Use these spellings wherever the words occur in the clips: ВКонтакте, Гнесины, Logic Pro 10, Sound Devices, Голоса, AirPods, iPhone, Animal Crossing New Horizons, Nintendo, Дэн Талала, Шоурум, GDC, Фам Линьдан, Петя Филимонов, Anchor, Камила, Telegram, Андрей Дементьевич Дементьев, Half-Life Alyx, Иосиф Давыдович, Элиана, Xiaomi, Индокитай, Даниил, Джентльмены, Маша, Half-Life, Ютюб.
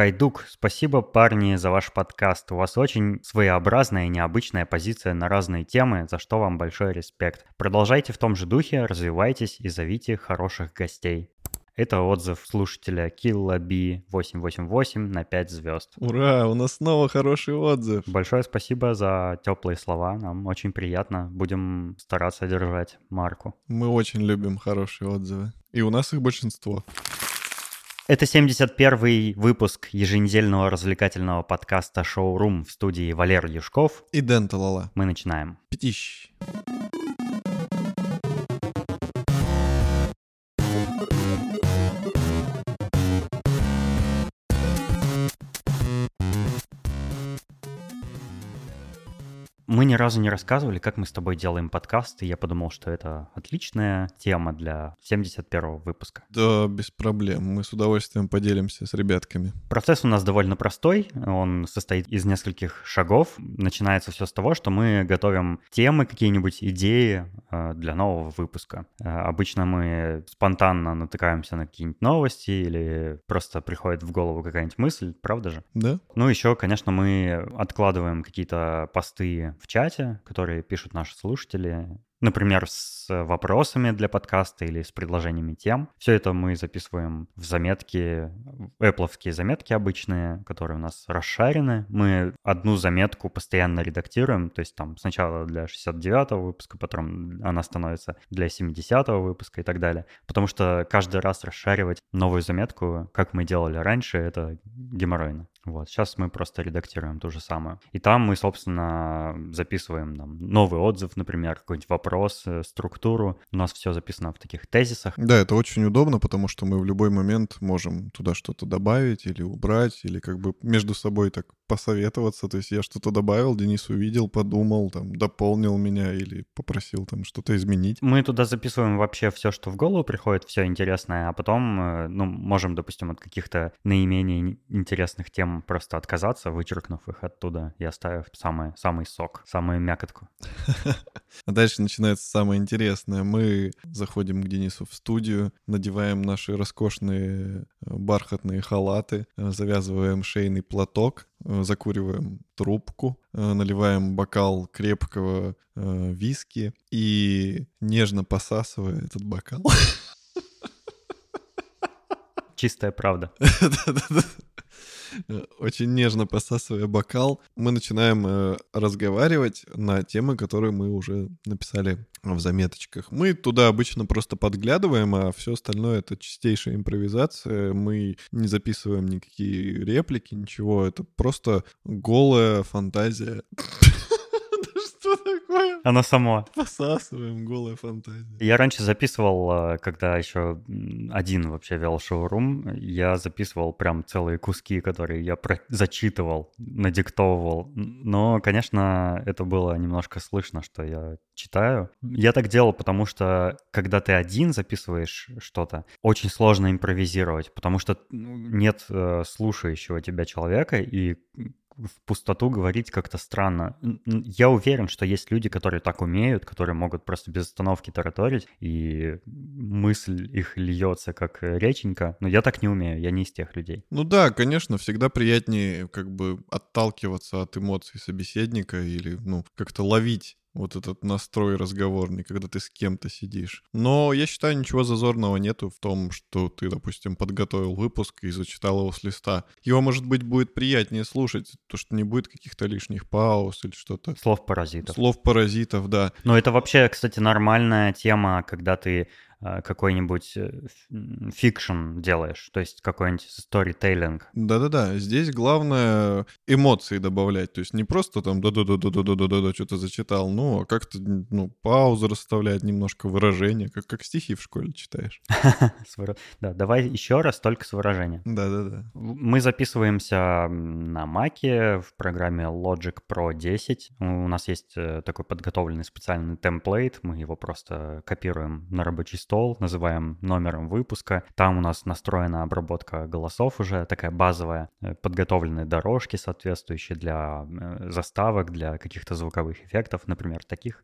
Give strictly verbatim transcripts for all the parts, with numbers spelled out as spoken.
Хайдук, спасибо, парни, за ваш подкаст. У вас очень своеобразная и необычная позиция на разные темы, за что вам большой респект. Продолжайте в том же духе, развивайтесь и зовите хороших гостей. Это отзыв слушателя KilllaBee восемь восемь восемь на пять звезд. Ура, у нас снова хороший отзыв. Большое спасибо за теплые слова, нам очень приятно. Будем стараться держать марку. Мы очень любим хорошие отзывы. И у нас их большинство. Это семьдесят первый выпуск еженедельного развлекательного подкаста «Шоурум», в студии Валерий Юшков и Дэн Талала. Мы начинаем. Пятищ. Мы ни разу не рассказывали, как мы с тобой делаем подкаст, и я подумал, что это отличная тема для семьдесят первого выпуска. Да, без проблем. Мы с удовольствием поделимся с ребятками. Процесс у нас довольно простой. Он состоит из нескольких шагов. Начинается все с того, что мы готовим темы, какие-нибудь идеи для нового выпуска. Обычно мы спонтанно натыкаемся на какие-нибудь новости или просто приходит в голову какая-нибудь мысль, правда же? Да. Ну, еще, конечно, мы откладываем какие-то посты в чате, которые пишут наши слушатели, например, с вопросами для подкаста или с предложениями тем. Все это мы записываем в заметки, эпловские заметки обычные, которые у нас расшарены. Мы одну заметку постоянно редактируем, то есть там сначала для шестьдесят девятого выпуска, потом она становится для семидесятого выпуска и так далее. Потому что каждый раз расшаривать новую заметку, как мы делали раньше, это геморройно. Вот, сейчас мы просто редактируем то же самое. И там мы, собственно, записываем там новый отзыв, например, какой-нибудь вопрос, структуру. У нас все записано в таких тезисах. Да, это очень удобно, потому что мы в любой момент можем туда что-то добавить или убрать, или как бы между собой так посоветоваться. То есть я что-то добавил, Денис увидел, подумал, там, дополнил меня или попросил там что-то изменить. Мы туда записываем вообще все, что в голову приходит, все интересное, а потом, ну, можем, допустим, от каких-то наименее интересных тем просто отказаться, вычеркнув их оттуда и оставив самый, самый сок, самую мякотку. А дальше начинается самое интересное. Мы заходим к Денису в студию, надеваем наши роскошные бархатные халаты, завязываем шейный платок, закуриваем трубку, наливаем бокал крепкого виски и, нежно посасывая этот бокал... Чистая правда. Очень нежно посасывая бокал, мы начинаем э, разговаривать на темы, которые мы уже написали в заметочках. Мы туда обычно просто подглядываем, а все остальное — это чистейшая импровизация. Мы не записываем никакие реплики, ничего. Это просто голая фантазия. Что такое? Оно само. Посасываем, голая фантазия. Я раньше записывал, когда еще один вообще вел шоурум, я записывал прям целые куски, которые я про- зачитывал, надиктовывал. Но, конечно, это было немножко слышно, что я читаю. Я так делал, потому что, когда ты один записываешь что-то, очень сложно импровизировать, потому что нет э, слушающего тебя человека, и... в пустоту говорить как-то странно. Я уверен, что есть люди, которые так умеют, которые могут просто без остановки тараторить, и мысль их льется как реченька, но я так не умею, я не из тех людей. Ну да, конечно, всегда приятнее как бы отталкиваться от эмоций собеседника или, ну, как-то ловить вот этот настрой разговорный, когда ты с кем-то сидишь. Но я считаю, ничего зазорного нету в том, что ты, допустим, подготовил выпуск и зачитал его с листа. Его, может быть, будет приятнее слушать, то что не будет каких-то лишних пауз или что-то. Слов-паразитов. Слов-паразитов, да. Но это вообще, кстати, нормальная тема, когда ты какой-нибудь фикшн делаешь, то есть какой-нибудь сторитейлинг. Да-да-да, здесь главное эмоции добавлять, то есть не просто там да-да-да-да-да-да-да что-то зачитал, ну, а как-то, ну, паузу расставлять, немножко выражение, как, как стихи в школе читаешь. Да, давай еще раз, только с выражением. Да-да-да. Мы записываемся на Маке в программе Logic Pro десять. У нас есть такой подготовленный специальный темплейт, мы его просто копируем на рабочий стол. Стол, называем номером выпуска. Там у нас настроена обработка голосов уже, такая базовая, подготовленные дорожки соответствующие для заставок, для каких-то звуковых эффектов, например, таких.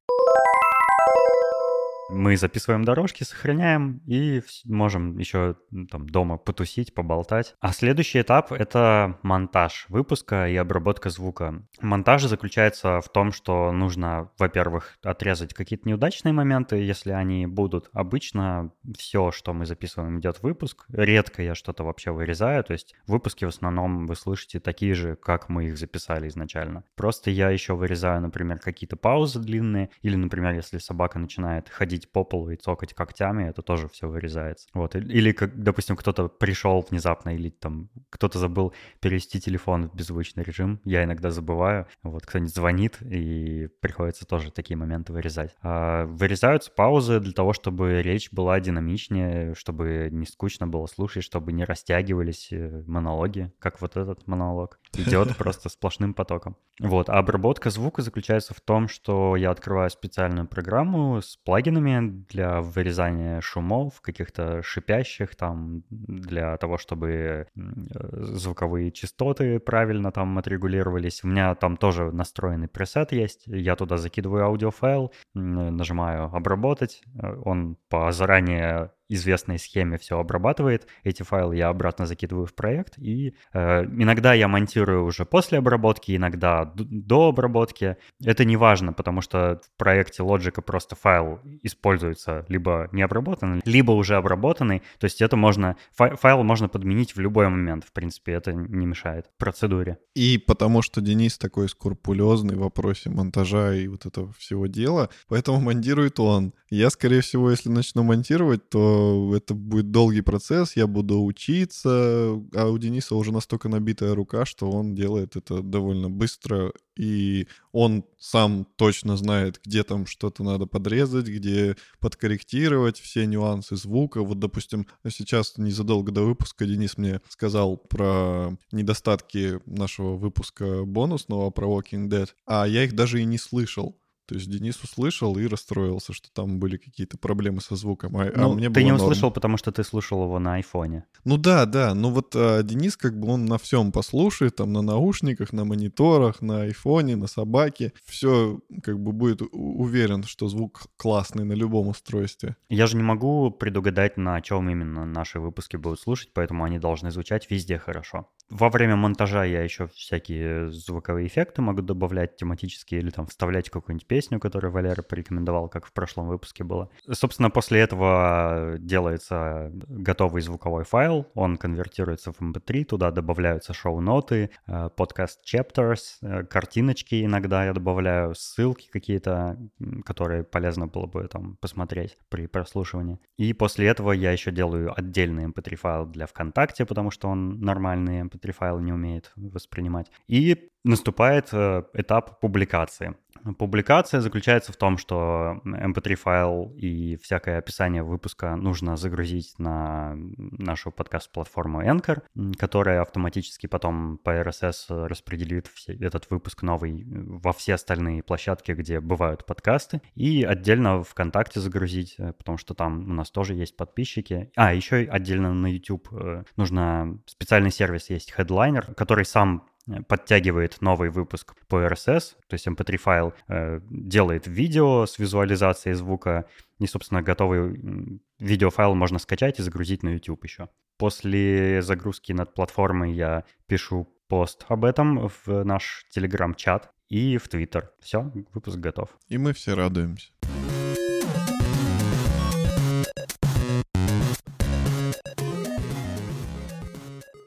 Мы записываем дорожки, сохраняем и можем еще там дома потусить, поболтать. А следующий этап — это монтаж выпуска и обработка звука. Монтаж заключается в том, что нужно, во-первых, отрезать какие-то неудачные моменты, если они будут. Обычно все, что мы записываем, идет в выпуск. Редко я что-то вообще вырезаю, то есть выпуски в основном вы слышите такие же, как мы их записали изначально. Просто я еще вырезаю, например, какие-то паузы длинные, или, например, если собака начинает ходить по полу и цокать когтями, это тоже все вырезается. Вот. Или, как, допустим, кто-то пришел внезапно, или там кто-то забыл перевести телефон в беззвучный режим. Я иногда забываю. Вот кто-нибудь звонит, и приходится тоже такие моменты вырезать. А вырезаются паузы для того, чтобы речь была динамичнее, чтобы не скучно было слушать, чтобы не растягивались монологи, как вот этот монолог. Идет просто сплошным потоком. Вот. А обработка звука заключается в том, что я открываю специальную программу с плагинами для вырезания шумов, каких-то шипящих, там, для того, чтобы звуковые частоты правильно там отрегулировались. У меня там тоже настроенный пресет есть. Я туда закидываю аудиофайл, нажимаю «Обработать». Он по заранее известной схеме все обрабатывает. Эти файлы я обратно закидываю в проект, и э, иногда я монтирую уже после обработки, иногда д- до обработки. Это не важно, потому что в проекте Logic просто файл используется либо не обработанный, либо уже обработанный, то есть это можно, фай- файл можно подменить в любой момент, в принципе, это не мешает процедуре. И потому что Денис такой скрупулезный в вопросе монтажа и вот этого всего дела, поэтому монтирует он. Я, скорее всего, если начну монтировать, то это будет долгий процесс, я буду учиться, а у Дениса уже настолько набитая рука, что он делает это довольно быстро, и он сам точно знает, где там что-то надо подрезать, где подкорректировать все нюансы звука. Вот, допустим, сейчас незадолго до выпуска Денис мне сказал про недостатки нашего выпуска бонусного, про Walking Dead, а я их даже и не слышал. То есть Денис услышал и расстроился, что там были какие-то проблемы со звуком. А, ну, а мне ты не услышал, норм. Потому что ты слушал его на айфоне. Ну да, да. Но вот а, Денис как бы он на всем послушает, там на наушниках, на мониторах, на айфоне, на собаке. Все как бы будет уверен, что звук классный на любом устройстве. Я же не могу предугадать, на чем именно наши выпуски будут слушать, поэтому они должны звучать везде хорошо. Во время монтажа я еще всякие звуковые эффекты могу добавлять тематические или там вставлять какую-нибудь песню, которую Валера порекомендовал, как в прошлом выпуске было. Собственно, после этого делается готовый звуковой файл, он конвертируется в эм пэ три, туда добавляются шоу-ноты, подкаст-чептерс, картиночки иногда я добавляю, ссылки какие-то, которые полезно было бы там посмотреть при прослушивании. И после этого я еще делаю отдельный эм пэ три файл для ВКонтакте, потому что он нормальный эм пэ три файл не умеет воспринимать. И наступает этап публикации. Публикация заключается в том, что эм пэ три файл и всякое описание выпуска нужно загрузить на нашу подкаст-платформу Anchor, которая автоматически потом по эр эс эс распределит все, этот выпуск новый во все остальные площадки, где бывают подкасты, и отдельно ВКонтакте загрузить, потому что там у нас тоже есть подписчики. А, еще отдельно на YouTube нужно специальный сервис есть Headliner, который сам подтягивает новый выпуск по эр эс эс, то есть эм пэ три файл, э, делает видео с визуализацией звука, и, собственно, готовый видеофайл можно скачать и загрузить на YouTube еще. После загрузки над платформой я пишу пост об этом в наш Telegram-чат и в Twitter. Все, выпуск готов. И мы все радуемся.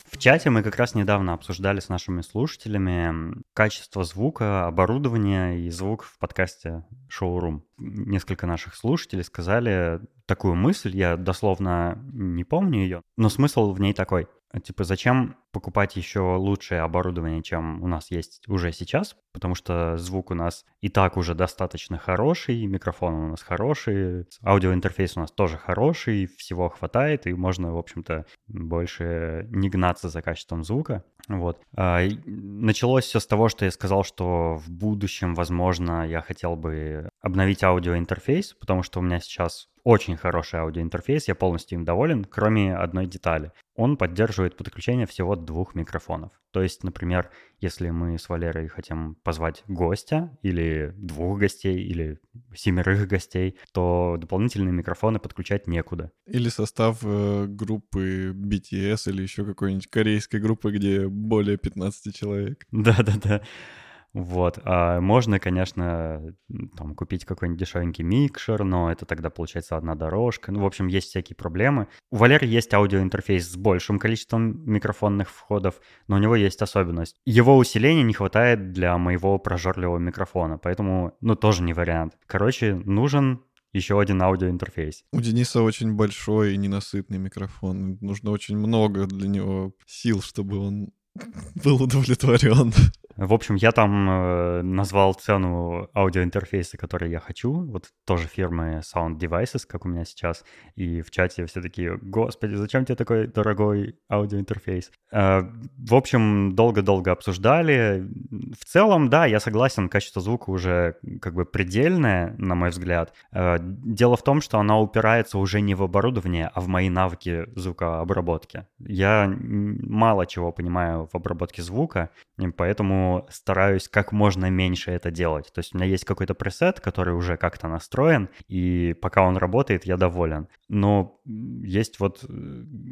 В чате мы как раз недавно обсуждали с нашими слушателями качество звука, оборудование и звук в подкасте «Шоурум». Несколько наших слушателей сказали такую мысль, я дословно не помню ее, но смысл в ней такой. Типа, зачем покупать еще лучшее оборудование, чем у нас есть уже сейчас, потому что звук у нас и так уже достаточно хороший, микрофон у нас хороший, аудиоинтерфейс у нас тоже хороший, всего хватает, и можно, в общем-то, больше не гнаться за качеством звука. Вот. Началось все с того, что я сказал, что в будущем, возможно, я хотел бы обновить аудиоинтерфейс, потому что у меня сейчас очень хороший аудиоинтерфейс, я полностью им доволен, кроме одной детали. Он поддерживает подключение всего двух микрофонов. То есть, например, если мы с Валерой хотим позвать гостя или двух гостей, или семерых гостей, то дополнительные микрофоны подключать некуда. Или состав э, группы би ти эс или еще какой-нибудь корейской группы, где более пятнадцати человек. Да-да-да. Вот, а можно, конечно, там, купить какой-нибудь дешевенький микшер, но это тогда получается одна дорожка. Ну, в общем, есть всякие проблемы. У Валеры есть аудиоинтерфейс с большим количеством микрофонных входов, но у него есть особенность. Его усиления не хватает для моего прожорливого микрофона, поэтому, ну, тоже не вариант. Короче, нужен еще один аудиоинтерфейс. У Дениса очень большой и ненасытный микрофон. Нужно очень много для него сил, чтобы он был удовлетворен. В общем, я там э, назвал цену аудиоинтерфейса, который я хочу. Вот тоже фирмы Sound Devices, как у меня сейчас. И в чате все такие: «Господи, зачем тебе такой дорогой аудиоинтерфейс?» Э, в общем, долго-долго обсуждали. В целом, да, я согласен, качество звука уже как бы предельное, на мой взгляд. Э, дело в том, что она упирается уже не в оборудование, а в мои навыки звукообработки. Я мало чего понимаю в обработке звука, поэтому стараюсь как можно меньше это делать. То есть у меня есть какой-то пресет, который уже как-то настроен, и пока он работает, я доволен. Но есть вот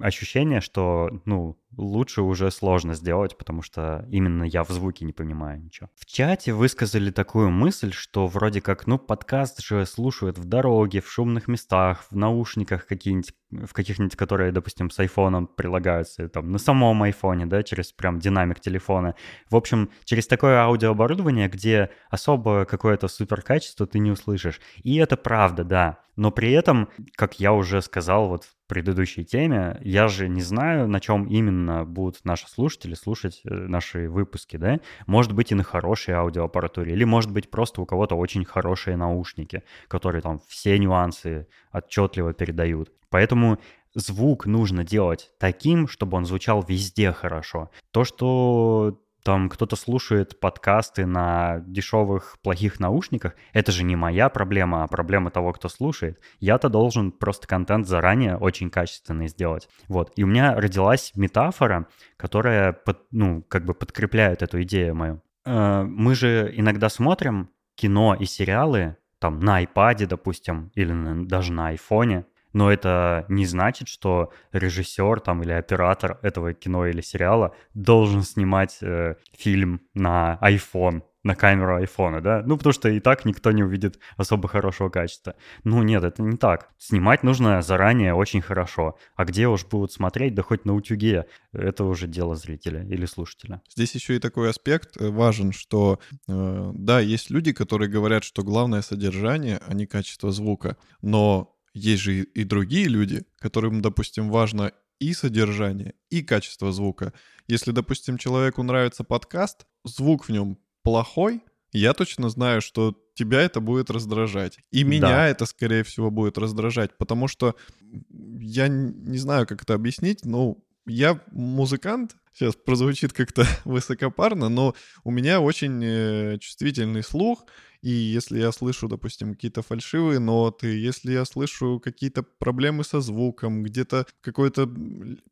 ощущение, что, ну, лучше уже сложно сделать, потому что именно я в звуке не понимаю ничего. В чате высказали такую мысль, что вроде как, ну, подкаст же слушают в дороге, в шумных местах, в наушниках какие-нибудь, в каких-нибудь, которые, допустим, с айфоном прилагаются, там, на самом айфоне, да, через прям динамик телефона. В общем, через такое аудиооборудование, где особо какое-то суперкачество ты не услышишь. И это правда, да. Но при этом, как я уже сказал вот в предыдущей теме, я же не знаю, на чем именно будут наши слушатели слушать наши выпуски, да? Может быть, и на хорошей аудиоаппаратуре, или, может быть, просто у кого-то очень хорошие наушники, которые там все нюансы отчетливо передают. Поэтому звук нужно делать таким, чтобы он звучал везде хорошо. То, что там кто-то слушает подкасты на дешевых, плохих наушниках, это же не моя проблема, а проблема того, кто слушает. Я-то должен просто контент заранее очень качественный сделать. Вот. И у меня родилась метафора, которая под, ну, как бы подкрепляет эту идею мою. Мы же иногда смотрим кино и сериалы там на iPad, допустим, или даже на айфоне. Но это не значит, что режиссер там, или оператор этого кино или сериала должен снимать э, фильм на iPhone, на камеру айфона, да? Ну, потому что и так никто не увидит особо хорошего качества. Ну, нет, это не так. Снимать нужно заранее очень хорошо. А где уж будут смотреть, да хоть на утюге, это уже дело зрителя или слушателя. Здесь еще и такой аспект важен, что, э, да, есть люди, которые говорят, что главное содержание, а не качество звука, но есть же и другие люди, которым, допустим, важно и содержание, и качество звука. Если, допустим, человеку нравится подкаст, звук в нем плохой, я точно знаю, что тебя это будет раздражать. И да. Меня это, скорее всего, будет раздражать, потому что я не знаю, как это объяснить, но я музыкант, сейчас прозвучит как-то высокопарно, но у меня очень чувствительный слух. И если я слышу, допустим, какие-то фальшивые ноты, если я слышу какие-то проблемы со звуком, где-то какой-то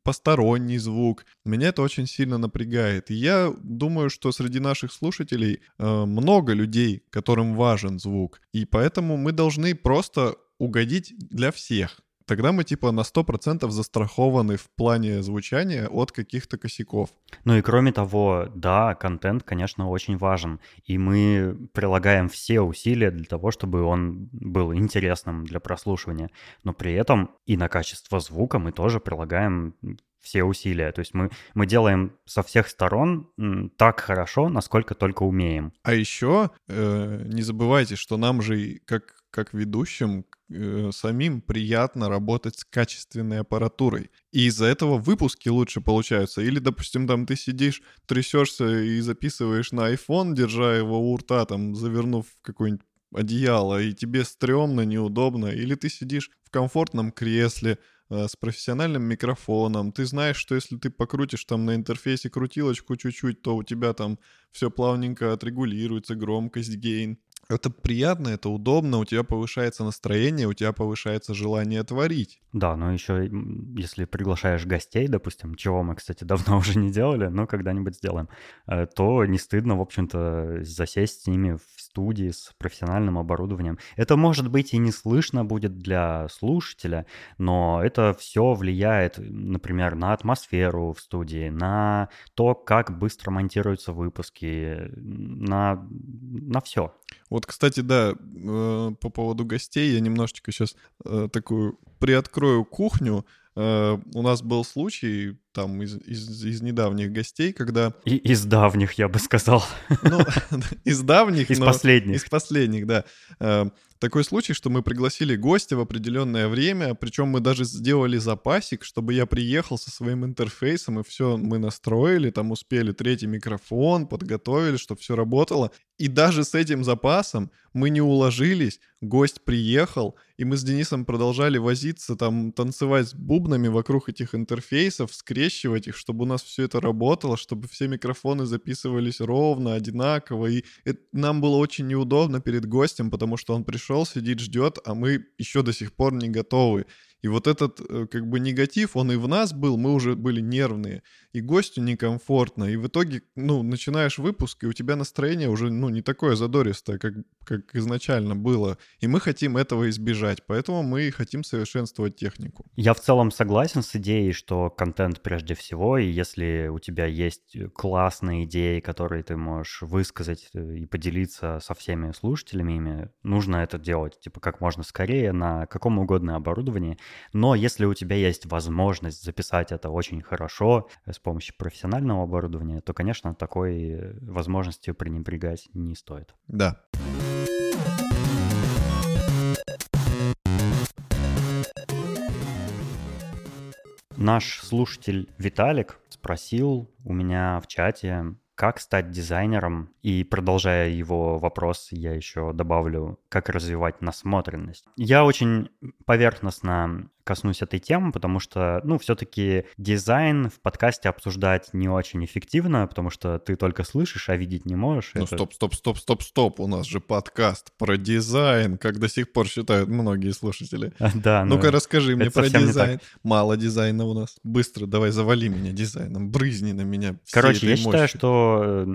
посторонний звук, меня это очень сильно напрягает. И я думаю, что среди наших слушателей э, много людей, которым важен звук, и поэтому мы должны просто угодить для всех. Тогда мы типа на сто процентов застрахованы в плане звучания от каких-то косяков. Ну и кроме того, да, контент, конечно, очень важен. И мы прилагаем все усилия для того, чтобы он был интересным для прослушивания. Но при этом и на качество звука мы тоже прилагаем все усилия. То есть мы, мы делаем со всех сторон так хорошо, насколько только умеем. А еще э, не забывайте, что нам же как, как ведущим э, самим приятно работать с качественной аппаратурой. И из-за этого выпуски лучше получаются. Или, допустим, там ты сидишь, трясешься и записываешь на iPhone, держа его у рта, там, завернув в какое-нибудь одеяло, и тебе стрёмно, неудобно. Или ты сидишь в комфортном кресле, с профессиональным микрофоном. Ты знаешь, что если ты покрутишь там на интерфейсе крутилочку чуть-чуть, то у тебя там все плавненько отрегулируется, громкость, гейн. Это приятно, это удобно, у тебя повышается настроение, у тебя повышается желание творить. Да, но еще если приглашаешь гостей, допустим, чего мы, кстати, давно уже не делали, но когда-нибудь сделаем, то не стыдно, в общем-то, засесть с ними в студии с профессиональным оборудованием. Это, может быть, и не слышно будет для слушателя, но это все влияет, например, на атмосферу в студии, на то, как быстро монтируются выпуски, на, на все. Вот, кстати, да, по поводу гостей я немножечко сейчас такую приоткрою кухню. У нас был случай там из, из, из недавних гостей, когда... И из давних, я бы сказал. Ну, из давних, из но... последних. Из последних, да. Такой случай, что мы пригласили гостя в определенное время, причем мы даже сделали запасик, чтобы я приехал со своим интерфейсом, и все мы настроили, там успели третий микрофон, подготовили, чтобы все работало. И даже с этим запасом мы не уложились, гость приехал, и мы с Денисом продолжали возиться, там, танцевать с бубнами вокруг этих интерфейсов, скрещивать их, чтобы у нас все это работало, чтобы все микрофоны записывались ровно, одинаково. И это нам было очень неудобно перед гостем, потому что он пришел, сидит, ждет, а мы еще до сих пор не готовы. И вот этот как бы негатив, он и в нас был, мы уже были нервные, и гостю некомфортно, и в итоге, ну, начинаешь выпуск, и у тебя настроение уже, ну, не такое задористое, как, как изначально было, и мы хотим этого избежать, поэтому мы хотим совершенствовать технику. Я в целом согласен с идеей, что контент прежде всего, и если у тебя есть классные идеи, которые ты можешь высказать и поделиться со всеми слушателями ими, нужно это делать, типа, как можно скорее, на каком угодно оборудовании. Но если у тебя есть возможность записать это очень хорошо с помощью профессионального оборудования, то, конечно, такой возможностью пренебрегать не стоит. Да. Наш слушатель Виталик спросил у меня в чате, как стать дизайнером, и, продолжая его вопрос, я еще добавлю, как развивать насмотренность. Я очень поверхностно коснусь этой темы, потому что, ну, все-таки дизайн в подкасте обсуждать не очень эффективно, потому что ты только слышишь, а видеть не можешь. Ну, стоп, стоп, стоп, стоп, стоп, у нас же подкаст про дизайн, как до сих пор считают многие слушатели. Да, ну, ну-ка, расскажи мне про дизайн. Мало дизайна у нас. Быстро давай завали меня дизайном, брызни на меня всей этой мощью. Короче, я считаю, что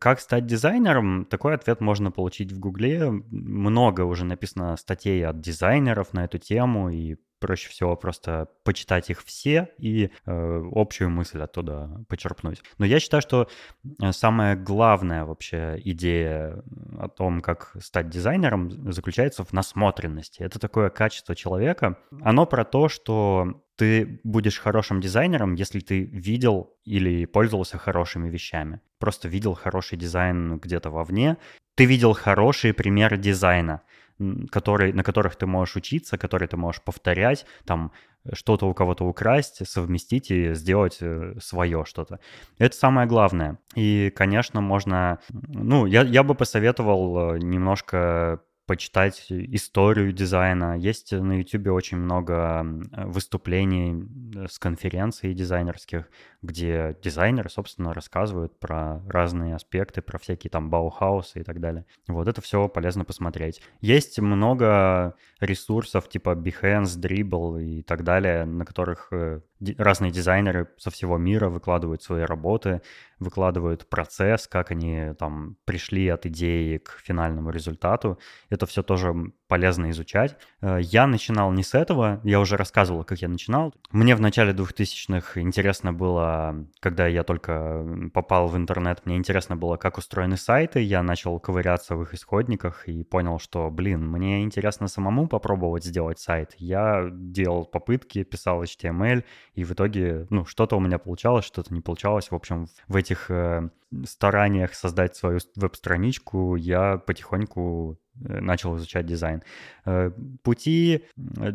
как стать дизайнером, такой ответ можно получить в Гугле. Много уже написано статей от дизайнеров на эту тему, и проще всего просто почитать их все и э, общую мысль оттуда почерпнуть. Но я считаю, что самая главная вообще идея о том, как стать дизайнером, заключается в насмотренности. Это такое качество человека. Оно про то, что ты будешь хорошим дизайнером, если ты видел или пользовался хорошими вещами. Просто видел хороший дизайн где-то вовне. Ты видел хорошие примеры дизайна, Который, на которых ты можешь учиться, которые ты можешь повторять, там что-то у кого-то украсть, совместить и сделать свое что-то. Это самое главное. И, конечно, можно... Ну, я, я бы посоветовал немножко почитать историю дизайна. Есть на YouTube очень много выступлений с конференций дизайнерских, где дизайнеры, собственно, рассказывают про разные аспекты, про всякие там Bauhaus и так далее. Вот это все полезно посмотреть. Есть много ресурсов типа Behance, Dribbble и так далее, на которых разные дизайнеры со всего мира выкладывают свои работы, выкладывают процесс, как они там пришли от идеи к финальному результату. Это все тоже полезно изучать. Я начинал не с этого, я уже рассказывал, как я начинал. Мне в начале двухтысячных интересно было, когда я только попал в интернет, мне интересно было, как устроены сайты. Я начал ковыряться в их исходниках и понял, что, блин, мне интересно самому попробовать сделать сайт. Я делал попытки, писал эйч ти эм эль, и в итоге, ну, что-то у меня получалось, что-то не получалось. В общем, в этих э, стараниях создать свою веб-страничку я потихоньку начал изучать дизайн. Пути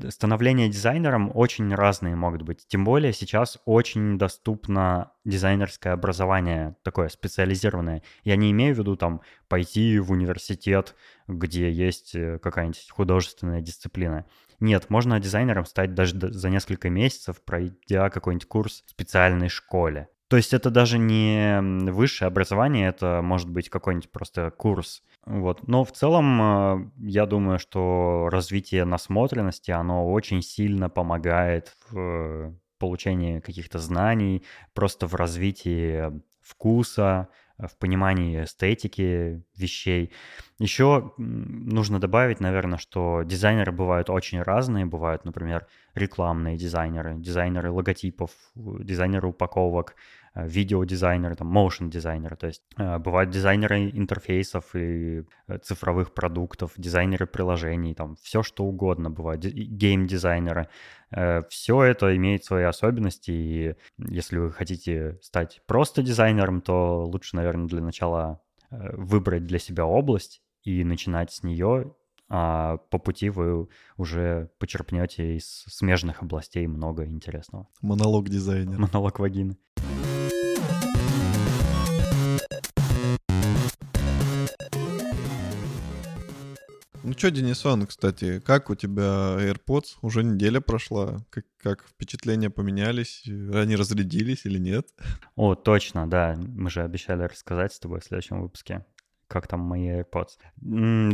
становления дизайнером очень разные могут быть. Тем более сейчас очень доступно дизайнерское образование, такое специализированное. Я не имею в виду там пойти в университет, где есть какая-нибудь художественная дисциплина. Нет, можно дизайнером стать даже за несколько месяцев, пройдя какой-нибудь курс в специальной школе. То есть это даже не высшее образование, это может быть какой-нибудь просто курс. Вот. Но в целом я думаю, что развитие насмотренности, оно очень сильно помогает в получении каких-то знаний, просто в развитии вкуса, в понимании эстетики вещей. Еще нужно добавить, наверное, что дизайнеры бывают очень разные. Бывают, например, рекламные дизайнеры, дизайнеры логотипов, дизайнеры упаковок, видеодизайнеры, там, моушн-дизайнеры. То есть бывают дизайнеры интерфейсов и цифровых продуктов, дизайнеры приложений, там, все что угодно бывает, гейм-дизайнеры. Все это имеет свои особенности, и если вы хотите стать просто дизайнером, то лучше, наверное, для начала выбрать для себя область и начинать с нее, а по пути вы уже почерпнете из смежных областей много интересного. Монолог дизайнера. Монолог вагины. Ну что, Денисон, кстати, как у тебя AirPods? Уже неделя прошла. Как, как впечатления поменялись? Они разрядились или нет? О, точно, да. Мы же обещали рассказать с тобой в следующем выпуске, как там мои AirPods.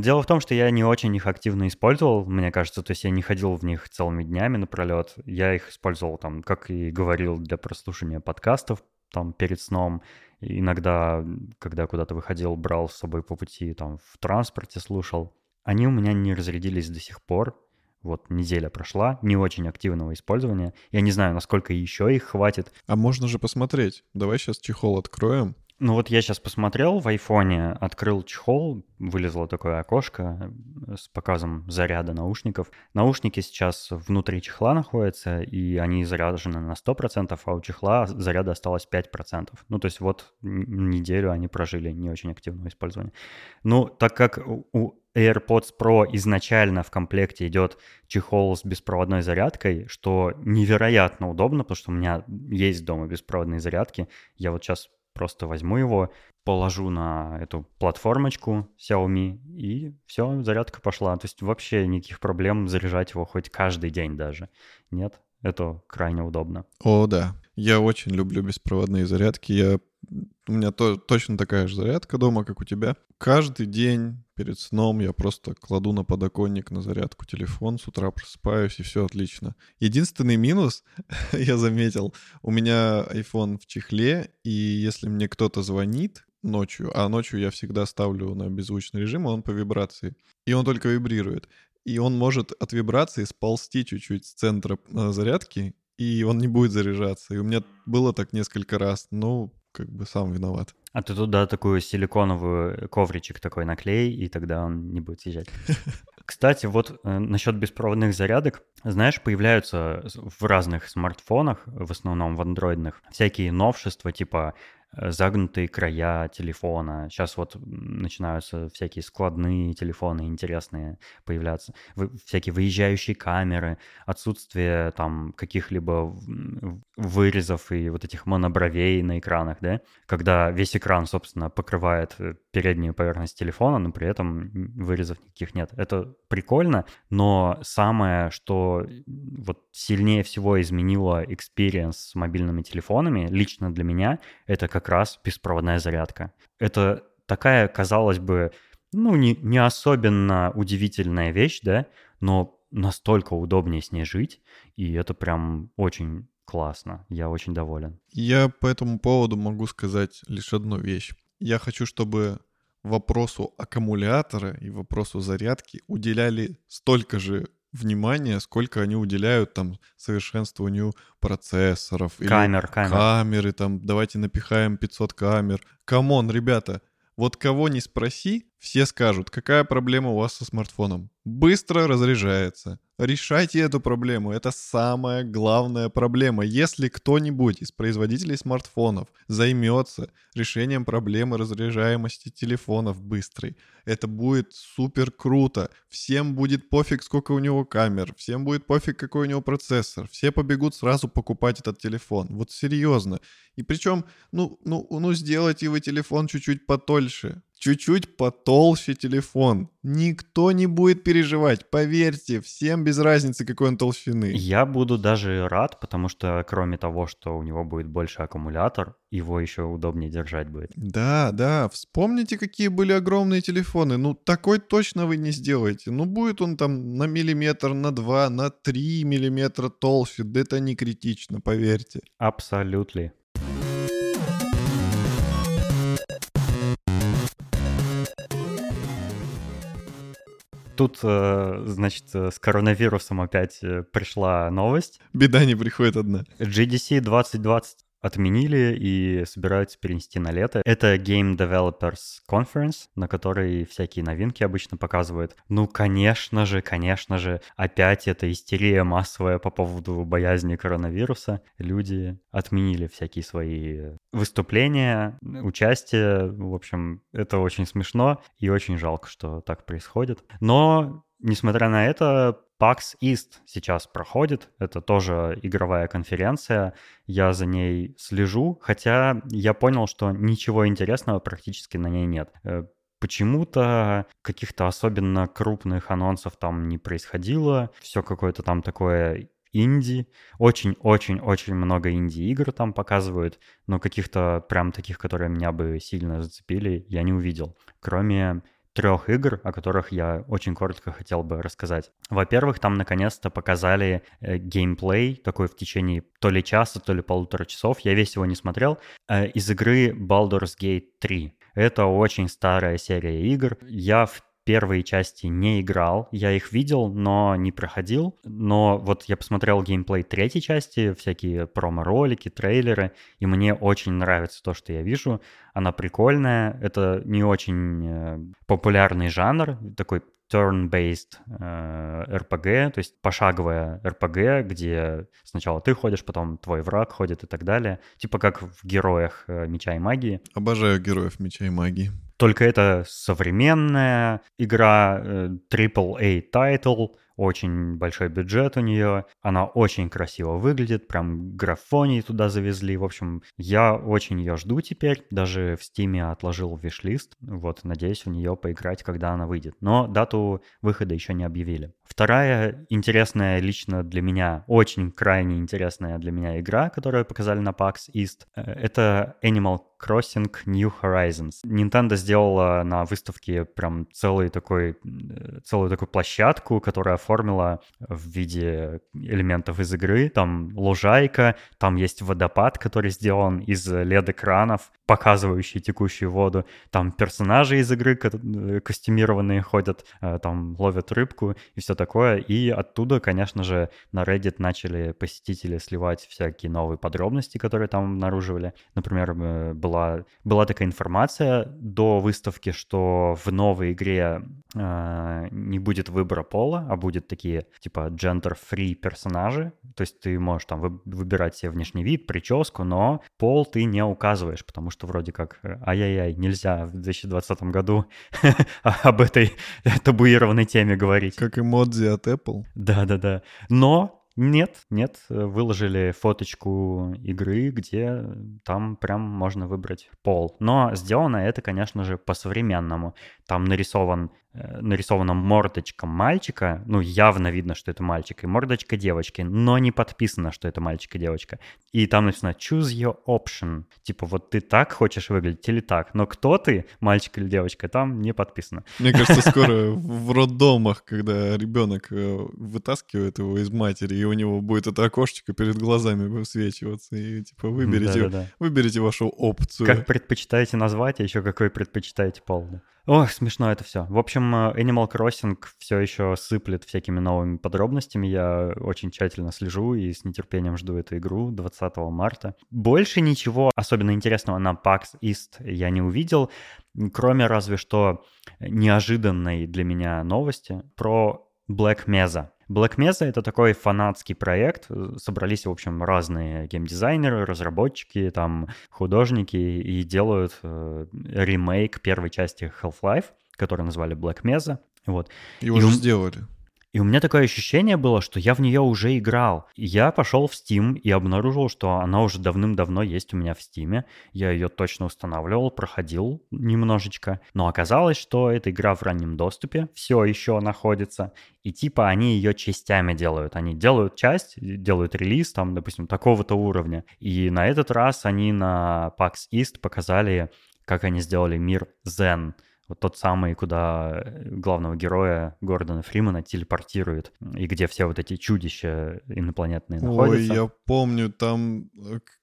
Дело в том, что я не очень их активно использовал, мне кажется. То есть я не ходил в них целыми днями напролет. Я их использовал, там, как и говорил, для прослушивания подкастов, там, перед сном. Иногда, когда куда-то выходил, брал с собой по пути, там, в транспорте слушал. Они у меня не разрядились до сих пор. Вот неделя прошла, не очень активного использования. Я не знаю, насколько еще их хватит. А можно же посмотреть. Давай сейчас чехол откроем. Ну вот я сейчас посмотрел в айфоне, открыл чехол, вылезло такое окошко с показом заряда наушников. Наушники сейчас внутри чехла находятся, и они заряжены на сто процентов, а у чехла заряда осталось пять процентов. Ну то есть вот неделю они прожили не очень активного использования. Ну так как у AirPods Pro изначально в комплекте идет чехол с беспроводной зарядкой, что невероятно удобно, потому что у меня есть дома беспроводные зарядки. Я вот сейчас просто возьму его, положу на эту платформочку Xiaomi, и все, зарядка пошла. То есть вообще никаких проблем заряжать его хоть каждый день даже. Нет, это крайне удобно. О, да. Я очень люблю беспроводные зарядки. Я... У меня то... точно такая же зарядка дома, как у тебя. Каждый день перед сном я просто кладу на подоконник на зарядку телефон, с утра просыпаюсь, и все отлично. Единственный минус, я заметил, у меня iPhone в чехле, и если мне кто-то звонит ночью, а ночью я всегда ставлю на беззвучный режим, он по вибрации, и он только вибрирует, и он может от вибрации сползти чуть-чуть с центра зарядки, и он не будет заряжаться. И у меня было так несколько раз, ну, как бы сам виноват. А ты туда такую силиконовую ковричек такой наклей, и тогда он не будет съезжать. Кстати, вот насчет беспроводных зарядок. Знаешь, появляются в разных смартфонах, в основном в андроидных, всякие новшества, типа загнутые края телефона. Сейчас вот начинаются всякие складные телефоны интересные появляться, всякие выезжающие камеры, отсутствие там каких-либо вырезов и вот этих монобровей на экранах, да? Когда весь экран, собственно, покрывает переднюю поверхность телефона, но при этом вырезов никаких нет. Это прикольно, но самое, что вот сильнее всего изменило экспириенс с мобильными телефонами, лично для меня, это как раз беспроводная зарядка. Это такая, казалось бы, ну, не, не особенно удивительная вещь, да, но настолько удобнее с ней жить, и это прям очень классно. Я очень доволен. Я по этому поводу могу сказать лишь одну вещь. Я хочу, чтобы вопросу аккумулятора и вопросу зарядки уделяли столько же внимания, сколько они уделяют там совершенствованию процессоров. Камер, или камер. Камеры, там, давайте напихаем пятьсот камер. Камон, ребята, вот кого не спроси, все скажут, какая проблема у вас со смартфоном. Быстро разряжается. Решайте эту проблему, это самая главная проблема. Если кто-нибудь из производителей смартфонов займется решением проблемы разряжаемости телефонов быстрой, это будет супер круто. Всем будет пофиг, сколько у него камер, всем будет пофиг, какой у него процессор. Все побегут сразу покупать этот телефон. Вот серьезно. И причем, ну, ну, ну сделайте вы телефон чуть-чуть потольше. чуть-чуть потолще телефон. Никто не будет переживать, поверьте, всем без разницы, какой он толщины. Я буду даже рад, потому что кроме того, что у него будет больше аккумулятор, его еще удобнее держать будет. Да, да, вспомните, какие были огромные телефоны. Ну, такой точно вы не сделаете. Ну, будет он там на миллиметр, на два, на три миллиметра толще. Да это не критично, поверьте. Абсолютно. Тут, значит, с коронавирусом опять пришла новость. Беда не приходит одна. джи ди си двадцать двадцать отменили и собираются перенести на лето. Это Game Developers Conference, на которой всякие новинки обычно показывают. Ну, конечно же, конечно же, опять эта истерия массовая по поводу боязни коронавируса. Люди отменили всякие свои выступления, участие. В общем, это очень смешно и очень жалко, что так происходит. Но, несмотря на это, пакс East сейчас проходит, это тоже игровая конференция, я за ней слежу, хотя я понял, что ничего интересного практически на ней нет. Почему-то каких-то особенно крупных анонсов там не происходило, все какое-то там такое инди, очень-очень-очень много инди-игр там показывают, но каких-то прям таких, которые меня бы сильно зацепили, я не увидел, кроме трех игр, о которых я очень коротко хотел бы рассказать. Во-первых, там наконец-то показали э, геймплей, такой в течение то ли часа, то ли полутора часов, я весь его не смотрел, э, из игры Baldur's Gate три. Это очень старая серия игр, я в первые части не играл, я их видел, но не проходил, но вот я посмотрел геймплей третьей части, всякие промо-ролики, трейлеры, и мне очень нравится то, что я вижу, она прикольная, это не очень популярный жанр, такой turn-based э, эр пи джи, то есть пошаговая эр пи джи, где сначала ты ходишь, потом твой враг ходит и так далее, типа как в героях Меча и магии. Обожаю героев Меча и магии. Только это современная игра, трипл-эй тайтл, очень большой бюджет у нее, она очень красиво выглядит, прям графоний туда завезли, в общем, я очень ее жду теперь, даже в Стиме отложил виш-лист, вот, надеюсь в нее поиграть, когда она выйдет, но дату выхода еще не объявили. Вторая интересная лично для меня, очень крайне интересная для меня игра, которую показали на пакс East, это Animal Crossing New Horizons. Nintendo сделала на выставке прям целый такой, целую такую площадку, которая оформила в виде элементов из игры. Там лужайка, там есть водопад, который сделан из эл и ди-экранов, показывающий текущую воду. Там персонажи из игры ко- костюмированные ходят, там ловят рыбку и все такое. И оттуда, конечно же, на Reddit начали посетители сливать всякие новые подробности, которые там обнаруживали. Например, была, была такая информация до выставки, что в новой игре э, не будет выбора пола, а будут такие типа gender-free персонажи. То есть ты можешь там вы, выбирать себе внешний вид, прическу, но пол ты не указываешь, потому что вроде как ай-яй-яй, нельзя в две тысячи двадцатом году об этой табуированной теме говорить. Как эмодзи от Apple. Да-да-да. Но... Нет, нет, выложили фоточку игры, где там прям можно выбрать пол. Но сделано это, конечно же, по-современному. Там нарисован, нарисована мордочка мальчика, ну, явно видно, что это мальчик, и мордочка девочки, но не подписано, что это мальчик и девочка. И там написано «Choose your option». Типа вот ты так хочешь выглядеть или так, но кто ты, мальчик или девочка, там не подписано. Мне кажется, скоро в роддомах, когда ребенок вытаскивает его из матери, и у него будет это окошечко перед глазами высвечиваться, и типа выберите, да, да, да. выберите вашу опцию. Как предпочитаете назвать, а еще какой предпочитаете пол. Да. Ох, смешно это все. В общем, Animal Crossing все еще сыплет всякими новыми подробностями. Я очень тщательно слежу и с нетерпением жду эту игру двадцатого марта. Больше ничего особенно интересного на пакс East я не увидел, кроме разве что неожиданной для меня новости про Black Mesa. Black Mesa — это такой фанатский проект, собрались, в общем, разные геймдизайнеры, разработчики, там, художники, и делают э, ремейк первой части Half-Life, который назвали Black Mesa, вот. Его и уже он... сделали. И у меня такое ощущение было, что я в нее уже играл. И я пошел в Steam и обнаружил, что она уже давным-давно есть у меня в Steam. Я ее точно устанавливал, проходил немножечко. Но оказалось, что эта игра в раннем доступе все еще находится. И типа они ее частями делают. Они делают часть, делают релиз, там, допустим, такого-то уровня. И на этот раз они на пэ а икс East показали, как они сделали мир Xen. Вот тот самый, куда главного героя Гордона Фримана телепортирует, и где все вот эти чудища инопланетные находятся. Ой, я помню, там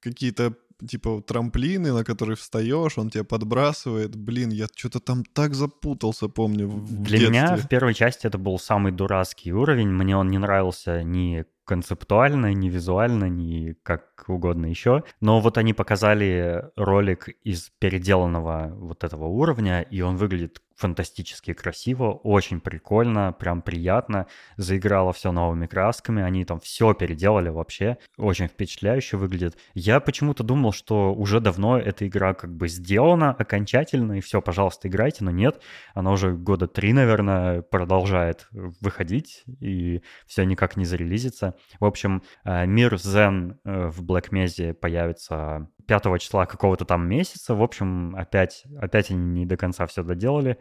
какие-то типа трамплины, на которые встаешь, он тебя подбрасывает. Блин, я что-то там так запутался, помню, в Для детстве. Меня в первой части это был самый дурацкий уровень. Мне он не нравился ни концептуально, не визуально, не как угодно еще. Но вот они показали ролик из переделанного вот этого уровня, и он выглядит фантастически красиво, очень прикольно, прям приятно. Заиграло все новыми красками, они там все переделали вообще. Очень впечатляюще выглядит. Я почему-то думал, что уже давно эта игра как бы сделана окончательно, и все, пожалуйста, играйте, но нет. Она уже года три, наверное, продолжает выходить, и все никак не зарелизится. В общем, мир Xen в Black Mesa появится пятого числа какого-то там месяца. В общем, опять, опять они не до конца все доделали.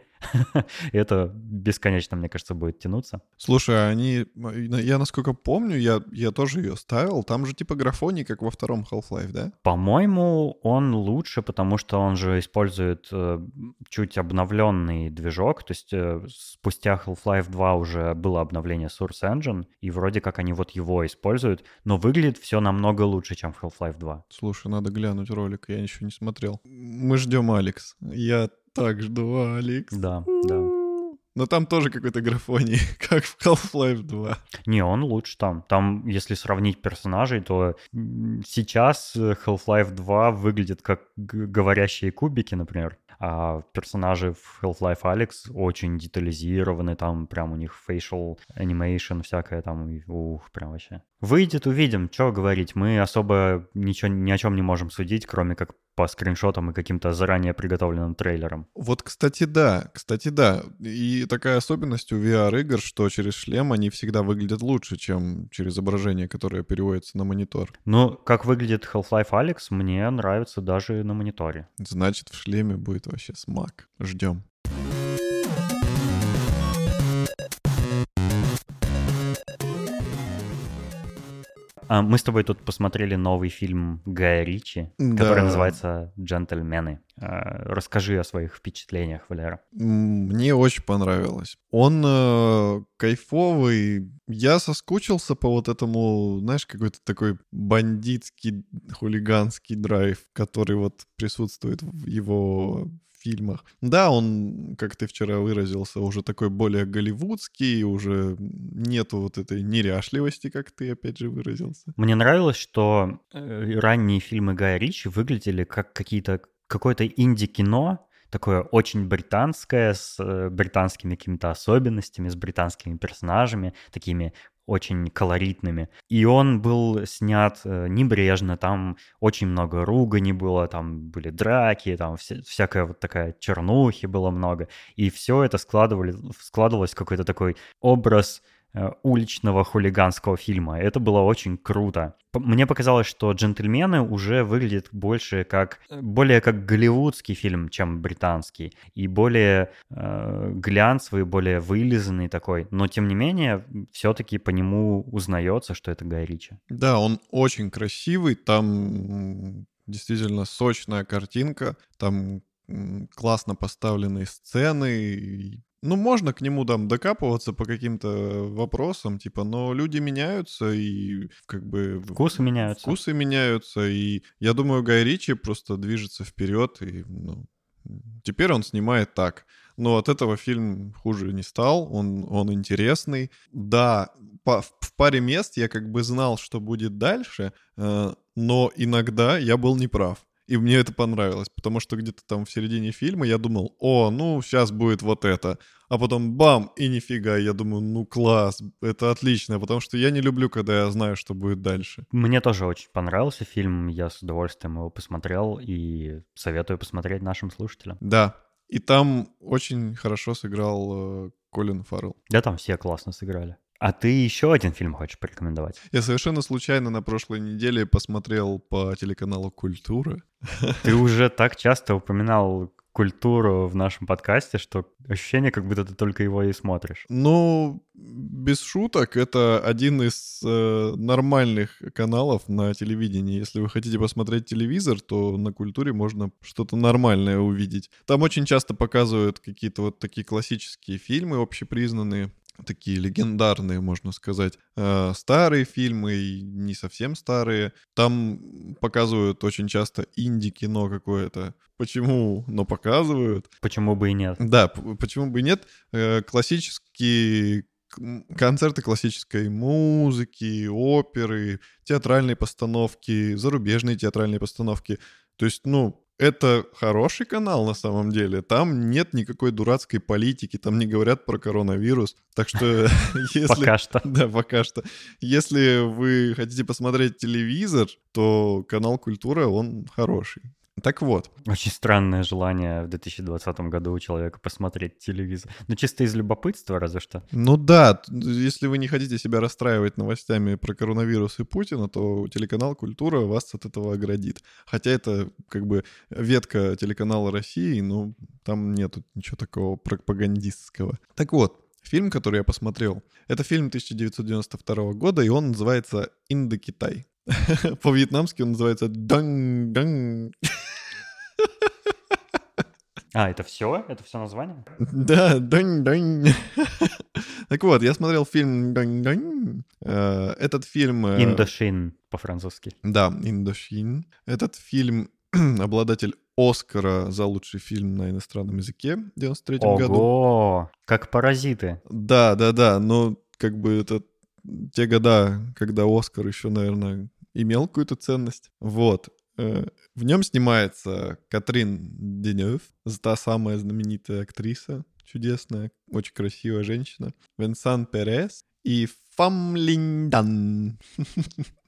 Это бесконечно, мне кажется, будет тянуться. Слушай, они... Я, насколько помню, я, я тоже ее ставил. Там же типа графоний, как во втором Half-Life, да? По-моему, он лучше, потому что он же использует э, чуть обновленный движок. То есть э, спустя Half-Life два уже было обновление Source Engine, и вроде как они вот его используют, но выглядит все намного лучше, чем в Half-Life два. Слушай, надо глянуть ролик, я ничего не смотрел. Мы ждем Алекс. Я... Так, жду, Алекс. Да, да. Но там тоже какой-то графоний, как в Half-Life два. Не, он лучше там. Там, если сравнить персонажей, то сейчас Half-Life два выглядит как говорящие кубики, например. А персонажи в Half-Life Alyx очень детализированы, там прям у них facial animation всякое там, ух, прям вообще. Выйдет, увидим, что говорить. Мы особо ничего, ни о чем не можем судить, кроме как по скриншотам и каким-то заранее приготовленным трейлерам. Вот, кстати, да, кстати, да. И такая особенность у ви ар-игр, что через шлем они всегда выглядят лучше, чем через изображение, которое переводится на монитор. Ну, как выглядит Half-Life Alyx, мне нравится даже на мониторе. Значит, в шлеме будет вообще смак. Ждем. Мы с тобой тут посмотрели новый фильм Гая Ричи, да, который называется «Джентльмены». Расскажи о своих впечатлениях, Валера. Мне очень понравилось. Он э, кайфовый. Я соскучился по вот этому, знаешь, какой-то такой бандитский, хулиганский драйв, который вот присутствует в его фильмах. Да, он, как ты вчера выразился, уже такой более голливудский, уже нету вот этой неряшливости, как ты опять же выразился. Мне нравилось, что ранние фильмы Гая Ричи выглядели как какие-то, какое-то инди-кино, такое очень британское, с британскими какими-то особенностями, с британскими персонажами, такими очень колоритными. И он был снят небрежно, там очень много ругани было, там были драки, там вся, всякая вот такая чернухи было много. И все это складывали, складывалось в какой-то такой образ уличного хулиганского фильма. Это было очень круто. Мне показалось, что «Джентльмены» уже выглядит больше как... более как голливудский фильм, чем британский. И более э, глянцевый, более вылизанный такой. Но, тем не менее, все-таки по нему узнается, что это Гай Ричи. Да, он очень красивый. Там действительно сочная картинка. Там классно поставленные сцены. Ну, можно к нему там докапываться по каким-то вопросам, типа, но люди меняются, и как бы... Вкусы меняются. Вкусы меняются, и я думаю, Гай Ричи просто движется вперед, и, ну, теперь он снимает так. Но от этого фильм хуже не стал, он, он интересный. Да, по, в паре мест я как бы знал, что будет дальше, э, но иногда я был неправ. И мне это понравилось, потому что где-то там в середине фильма я думал, о, ну, сейчас будет вот это. А потом бам, и нифига, я думаю, ну, класс, это отлично, потому что я не люблю, когда я знаю, что будет дальше. Мне тоже очень понравился фильм, я с удовольствием его посмотрел и советую посмотреть нашим слушателям. Да, и там очень хорошо сыграл э, Колин Фаррелл. Да, там все классно сыграли. А ты еще один фильм хочешь порекомендовать? Я совершенно случайно на прошлой неделе посмотрел по телеканалу «Культура». Ты уже так часто упоминал «Культуру» в нашем подкасте, что ощущение, как будто ты только его и смотришь. Ну, без шуток, это один из э, нормальных каналов на телевидении. Если вы хотите посмотреть телевизор, то на «Культуре» можно что-то нормальное увидеть. Там очень часто показывают какие-то вот такие классические фильмы, общепризнанные, такие легендарные, можно сказать, старые фильмы и не совсем старые. Там показывают очень часто инди-кино какое-то. Почему? Но показывают. Почему бы и нет? Да, почему бы и нет. Классические концерты классической музыки, оперы, театральные постановки, зарубежные театральные постановки. То есть, ну... Это хороший канал на самом деле. Там нет никакой дурацкой политики, там не говорят про коронавирус. Так что если... Пока что. Да, пока что. Если вы хотите посмотреть телевизор, то канал «Культура», он хороший. Так вот. Очень странное желание в две тысячи двадцатом году у человека посмотреть телевизор. Ну, чисто из любопытства, разве что. Ну да, если вы не хотите себя расстраивать новостями про коронавирус и Путина, то телеканал «Культура» вас от этого оградит. Хотя это как бы ветка телеканала России, но там нету ничего такого пропагандистского. Так вот. Фильм, который я посмотрел, это фильм тысяча девятьсот девяносто второго года, и он называется «Индокитай». По-вьетнамски он называется «Донг-донг». А, это все? Это все название? Да, «Донг-донг». Так вот, я смотрел фильм «Донг-донг». Этот фильм... «Индошин» по-французски. Да, «Индошин». Этот фильм обладатель «Оскара» за лучший фильм на иностранном языке в девяносто третьем году. Ого! Как «Паразиты». Да, да, да. Но как бы это те года, когда «Оскар» еще, наверное, имел какую-то ценность. Вот. В нем снимается Катрин Денёв, та самая знаменитая актриса, чудесная, очень красивая женщина, Венсан Перес и Фам Линьдан.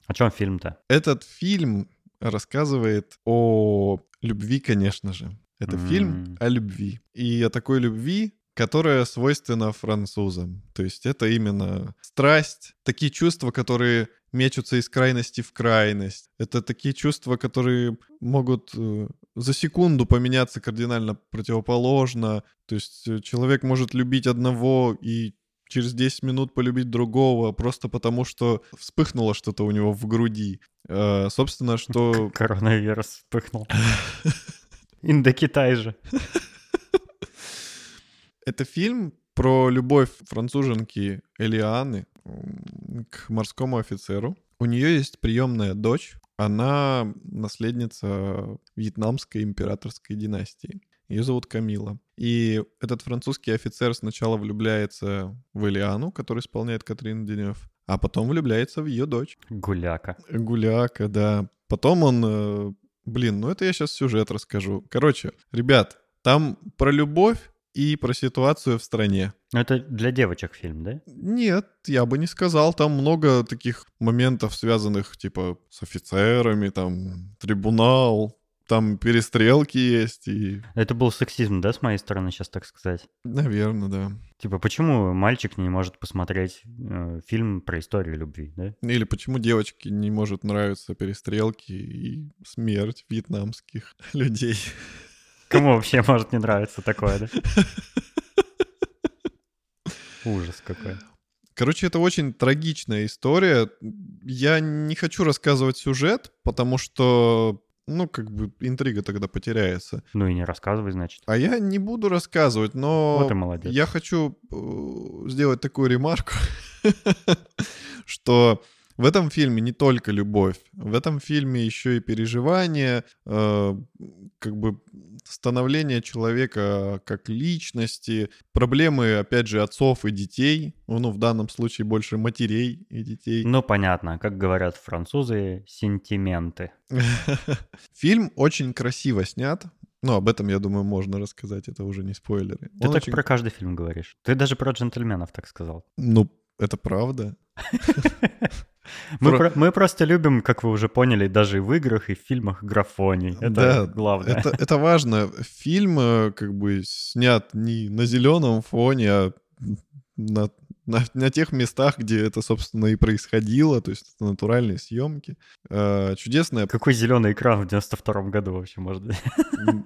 О чем фильм-то? Этот фильм рассказывает о любви, конечно же. Это mm. фильм о любви. И о такой любви, которая свойственна французам. То есть это именно страсть, такие чувства, которые мечутся из крайности в крайность. Это такие чувства, которые могут за секунду поменяться кардинально противоположно. То есть человек может любить одного и через десять минут полюбить другого, просто потому что вспыхнуло что-то у него в груди. Э, собственно, что... Коронавирус вспыхнул. Индокитай же. Это фильм про любовь француженки Элианы к морскому офицеру. У нее есть приемная дочь. Она наследница вьетнамской императорской династии. Ее зовут Камила. И этот французский офицер сначала влюбляется в Элиану, которую исполняет Катрин Денёв, а потом влюбляется в ее дочь. Гуляка. Гуляка, да. Потом он... Блин, ну это я сейчас сюжет расскажу. Короче, ребят, там про любовь и про ситуацию в стране. Но это для девочек фильм, да? Нет, я бы не сказал. Там много таких моментов, связанных типа с офицерами, там трибунал... Там перестрелки есть и... Это был сексизм, да, с моей стороны, сейчас так сказать? Наверное, да. Типа, почему мальчик не может посмотреть э, фильм про историю любви, да? Или почему девочке не может нравиться перестрелки и смерть вьетнамских людей? Кому вообще может не нравиться такое, да? Ужас какой. Короче, это очень трагичная история. Я не хочу рассказывать сюжет, потому что... Ну, как бы интрига тогда потеряется. Ну и не рассказывай, значит. А я не буду рассказывать, но... Вот и молодец. Я хочу сделать такую ремарку, что в этом фильме не только любовь. В этом фильме еще и переживание, э, как бы становление человека как личности, проблемы, опять же, отцов и детей. Ну, в данном случае больше матерей и детей. Ну, понятно. Как говорят французы, сентименты. Фильм очень красиво снят. Ну, об этом, я думаю, можно рассказать. Это уже не спойлеры. Ты так про каждый фильм говоришь. Ты даже про «Джентльменов» так сказал. Ну, это правда. Мы, про... про, мы просто любим, как вы уже поняли, даже в играх и в фильмах графоний. Это да, главное. Это, это важно. Фильм как бы снят не на зеленом фоне, а на На, на тех местах, где это, собственно, и происходило, то есть это натуральные съемки. Э, чудесная... Какой зеленый экран в девяносто втором году вообще, может быть?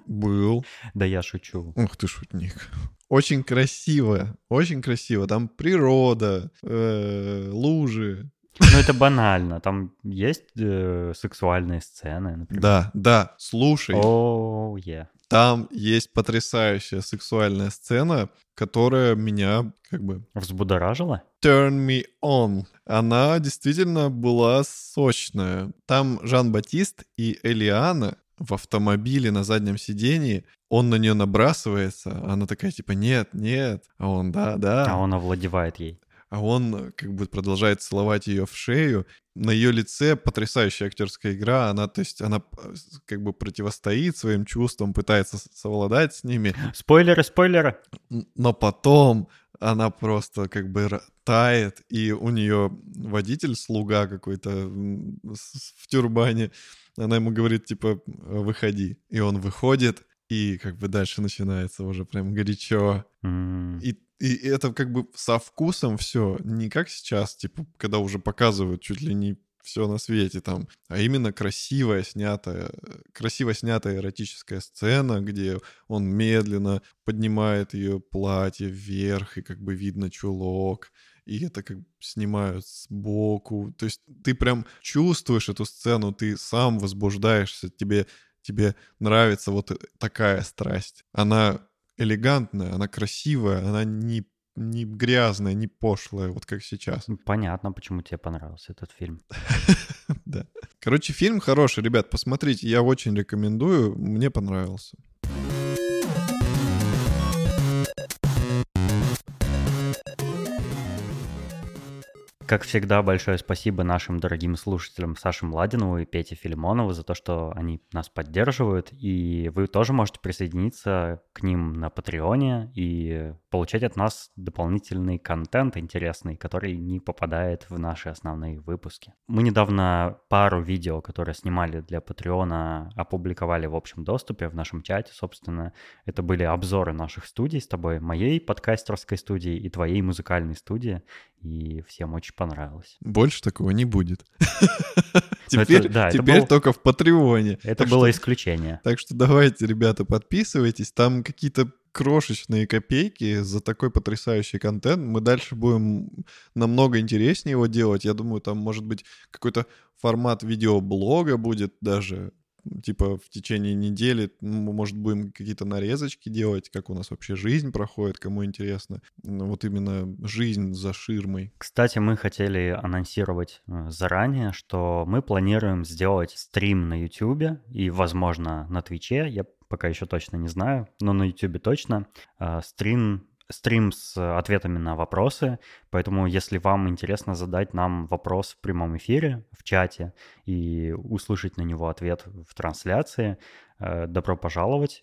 Был. Да я шучу. Ух ты, шутник. Очень красиво, очень красиво. Там природа, э, лужи. Ну, это банально. Там есть э, сексуальные сцены, например. Да, да, слушай. Оу, oh, yeah. Там есть потрясающая сексуальная сцена, которая меня как бы... Взбудоражила? Turn me on. Она действительно была сочная. Там Жан-Батист и Элиана в автомобиле на заднем сидении. Он на нее набрасывается. Она такая типа «нет, нет». А он «да, да». А он овладевает ей. А он как бы продолжает целовать ее в шею. На ее лице потрясающая актерская игра. Она, то есть, она как бы противостоит своим чувствам, пытается совладать с ними. Спойлеры, спойлеры. Но потом она просто как бы тает, и у нее водитель, слуга какой-то в тюрбане. Она ему говорит, типа, выходи. И он выходит, и как бы дальше начинается уже прям горячо. Mm. И И это как бы со вкусом все, не как сейчас, типа, когда уже показывают чуть ли не все на свете там, а именно красивая снятая, красиво снятая эротическая сцена, где он медленно поднимает ее платье вверх, и как бы видно чулок, и это как бы снимают сбоку. То есть ты прям чувствуешь эту сцену, ты сам возбуждаешься, тебе, тебе нравится вот такая страсть. Она... элегантная, она красивая, она не, не грязная, не пошлая, вот как сейчас. Понятно, почему тебе понравился этот фильм. Да. Короче, фильм хороший, ребят, посмотрите, я очень рекомендую, мне понравился. Как всегда, большое спасибо нашим дорогим слушателям Саше Младинову и Пете Филимонову за то, что они нас поддерживают. И вы тоже можете присоединиться к ним на Патреоне и получать от нас дополнительный контент интересный, который не попадает в наши основные выпуски. Мы недавно пару видео, которые снимали для Патреона, опубликовали в общем доступе в нашем чате. Собственно, это были обзоры наших студий с тобой, моей подкастерской студии и твоей музыкальной студии. И всем очень понравилось. Больше такого не будет. Теперь, это, да, теперь это был... только в Патреоне. Это так было что, исключение. Так что давайте, ребята, подписывайтесь. Там какие-то крошечные копейки за такой потрясающий контент. Мы дальше будем намного интереснее его делать. Я думаю, там может быть какой-то формат видеоблога будет даже. Типа в течение недели, мы, может, будем какие-то нарезочки делать, как у нас вообще жизнь проходит, кому интересно. Вот именно жизнь за ширмой. Кстати, мы хотели анонсировать заранее, что мы планируем сделать стрим на Ютюбе и, возможно, на Твиче. Я пока еще точно не знаю, но на Ютюбе точно. Стрим... стрим с ответами на вопросы, поэтому если вам интересно задать нам вопрос в прямом эфире, в чате, и услышать на него ответ в трансляции, добро пожаловать.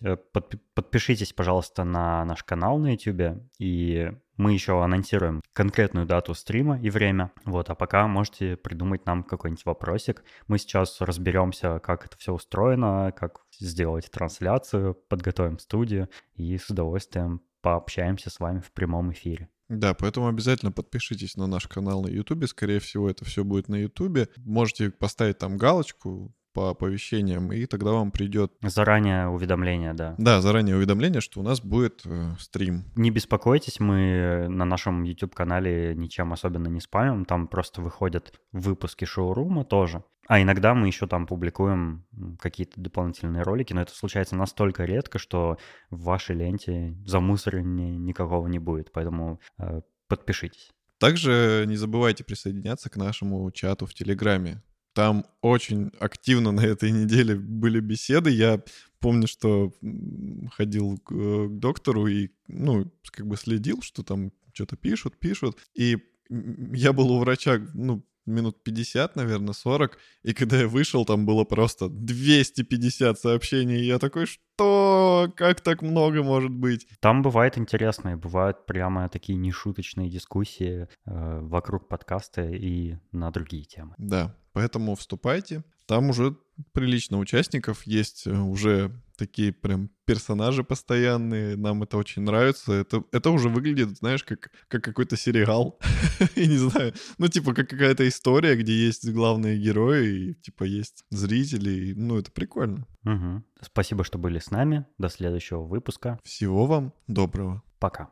Подпишитесь, пожалуйста, на наш канал на YouTube, и мы еще анонсируем конкретную дату стрима и время. Вот, а пока можете придумать нам какой-нибудь вопросик. Мы сейчас разберемся, как это все устроено, как сделать трансляцию, подготовим студию, и с удовольствием пообщаемся с вами в прямом эфире. Да, поэтому обязательно подпишитесь на наш канал на Ютубе. Скорее всего, это все будет на Ютубе. Можете поставить там галочку по оповещениям, и тогда вам придет... Заранее уведомление, да. Да, заранее уведомление, что у нас будет э, стрим. Не беспокойтесь, мы на нашем YouTube-канале ничем особенно не спамим. Там просто выходят выпуски шоурума тоже. А иногда мы еще там публикуем какие-то дополнительные ролики, но это случается настолько редко, что в вашей ленте замусоривания никакого не будет, поэтому э, подпишитесь. Также не забывайте присоединяться к нашему чату в Телеграме. Там очень активно на этой неделе были беседы. Я помню, что ходил к доктору и, ну, как бы следил, что там что-то пишут, пишут. И я был у врача, ну, минут пятьдесят, наверное, сорок, и когда я вышел, там было просто двести пятьдесят сообщений, и я такой, что? Как так много может быть? Там бывает интересно, и бывают прямо такие нешуточные дискуссии э, вокруг подкаста и на другие темы. Да, поэтому вступайте, там уже прилично участников, есть уже такие прям персонажи постоянные, нам это очень нравится. Это, это уже выглядит, знаешь, как, как какой-то сериал, я не знаю, ну типа как какая-то история, где есть главные герои, и, типа есть зрители, ну это прикольно. Угу. Спасибо, что были с нами, до следующего выпуска. Всего вам доброго. Пока.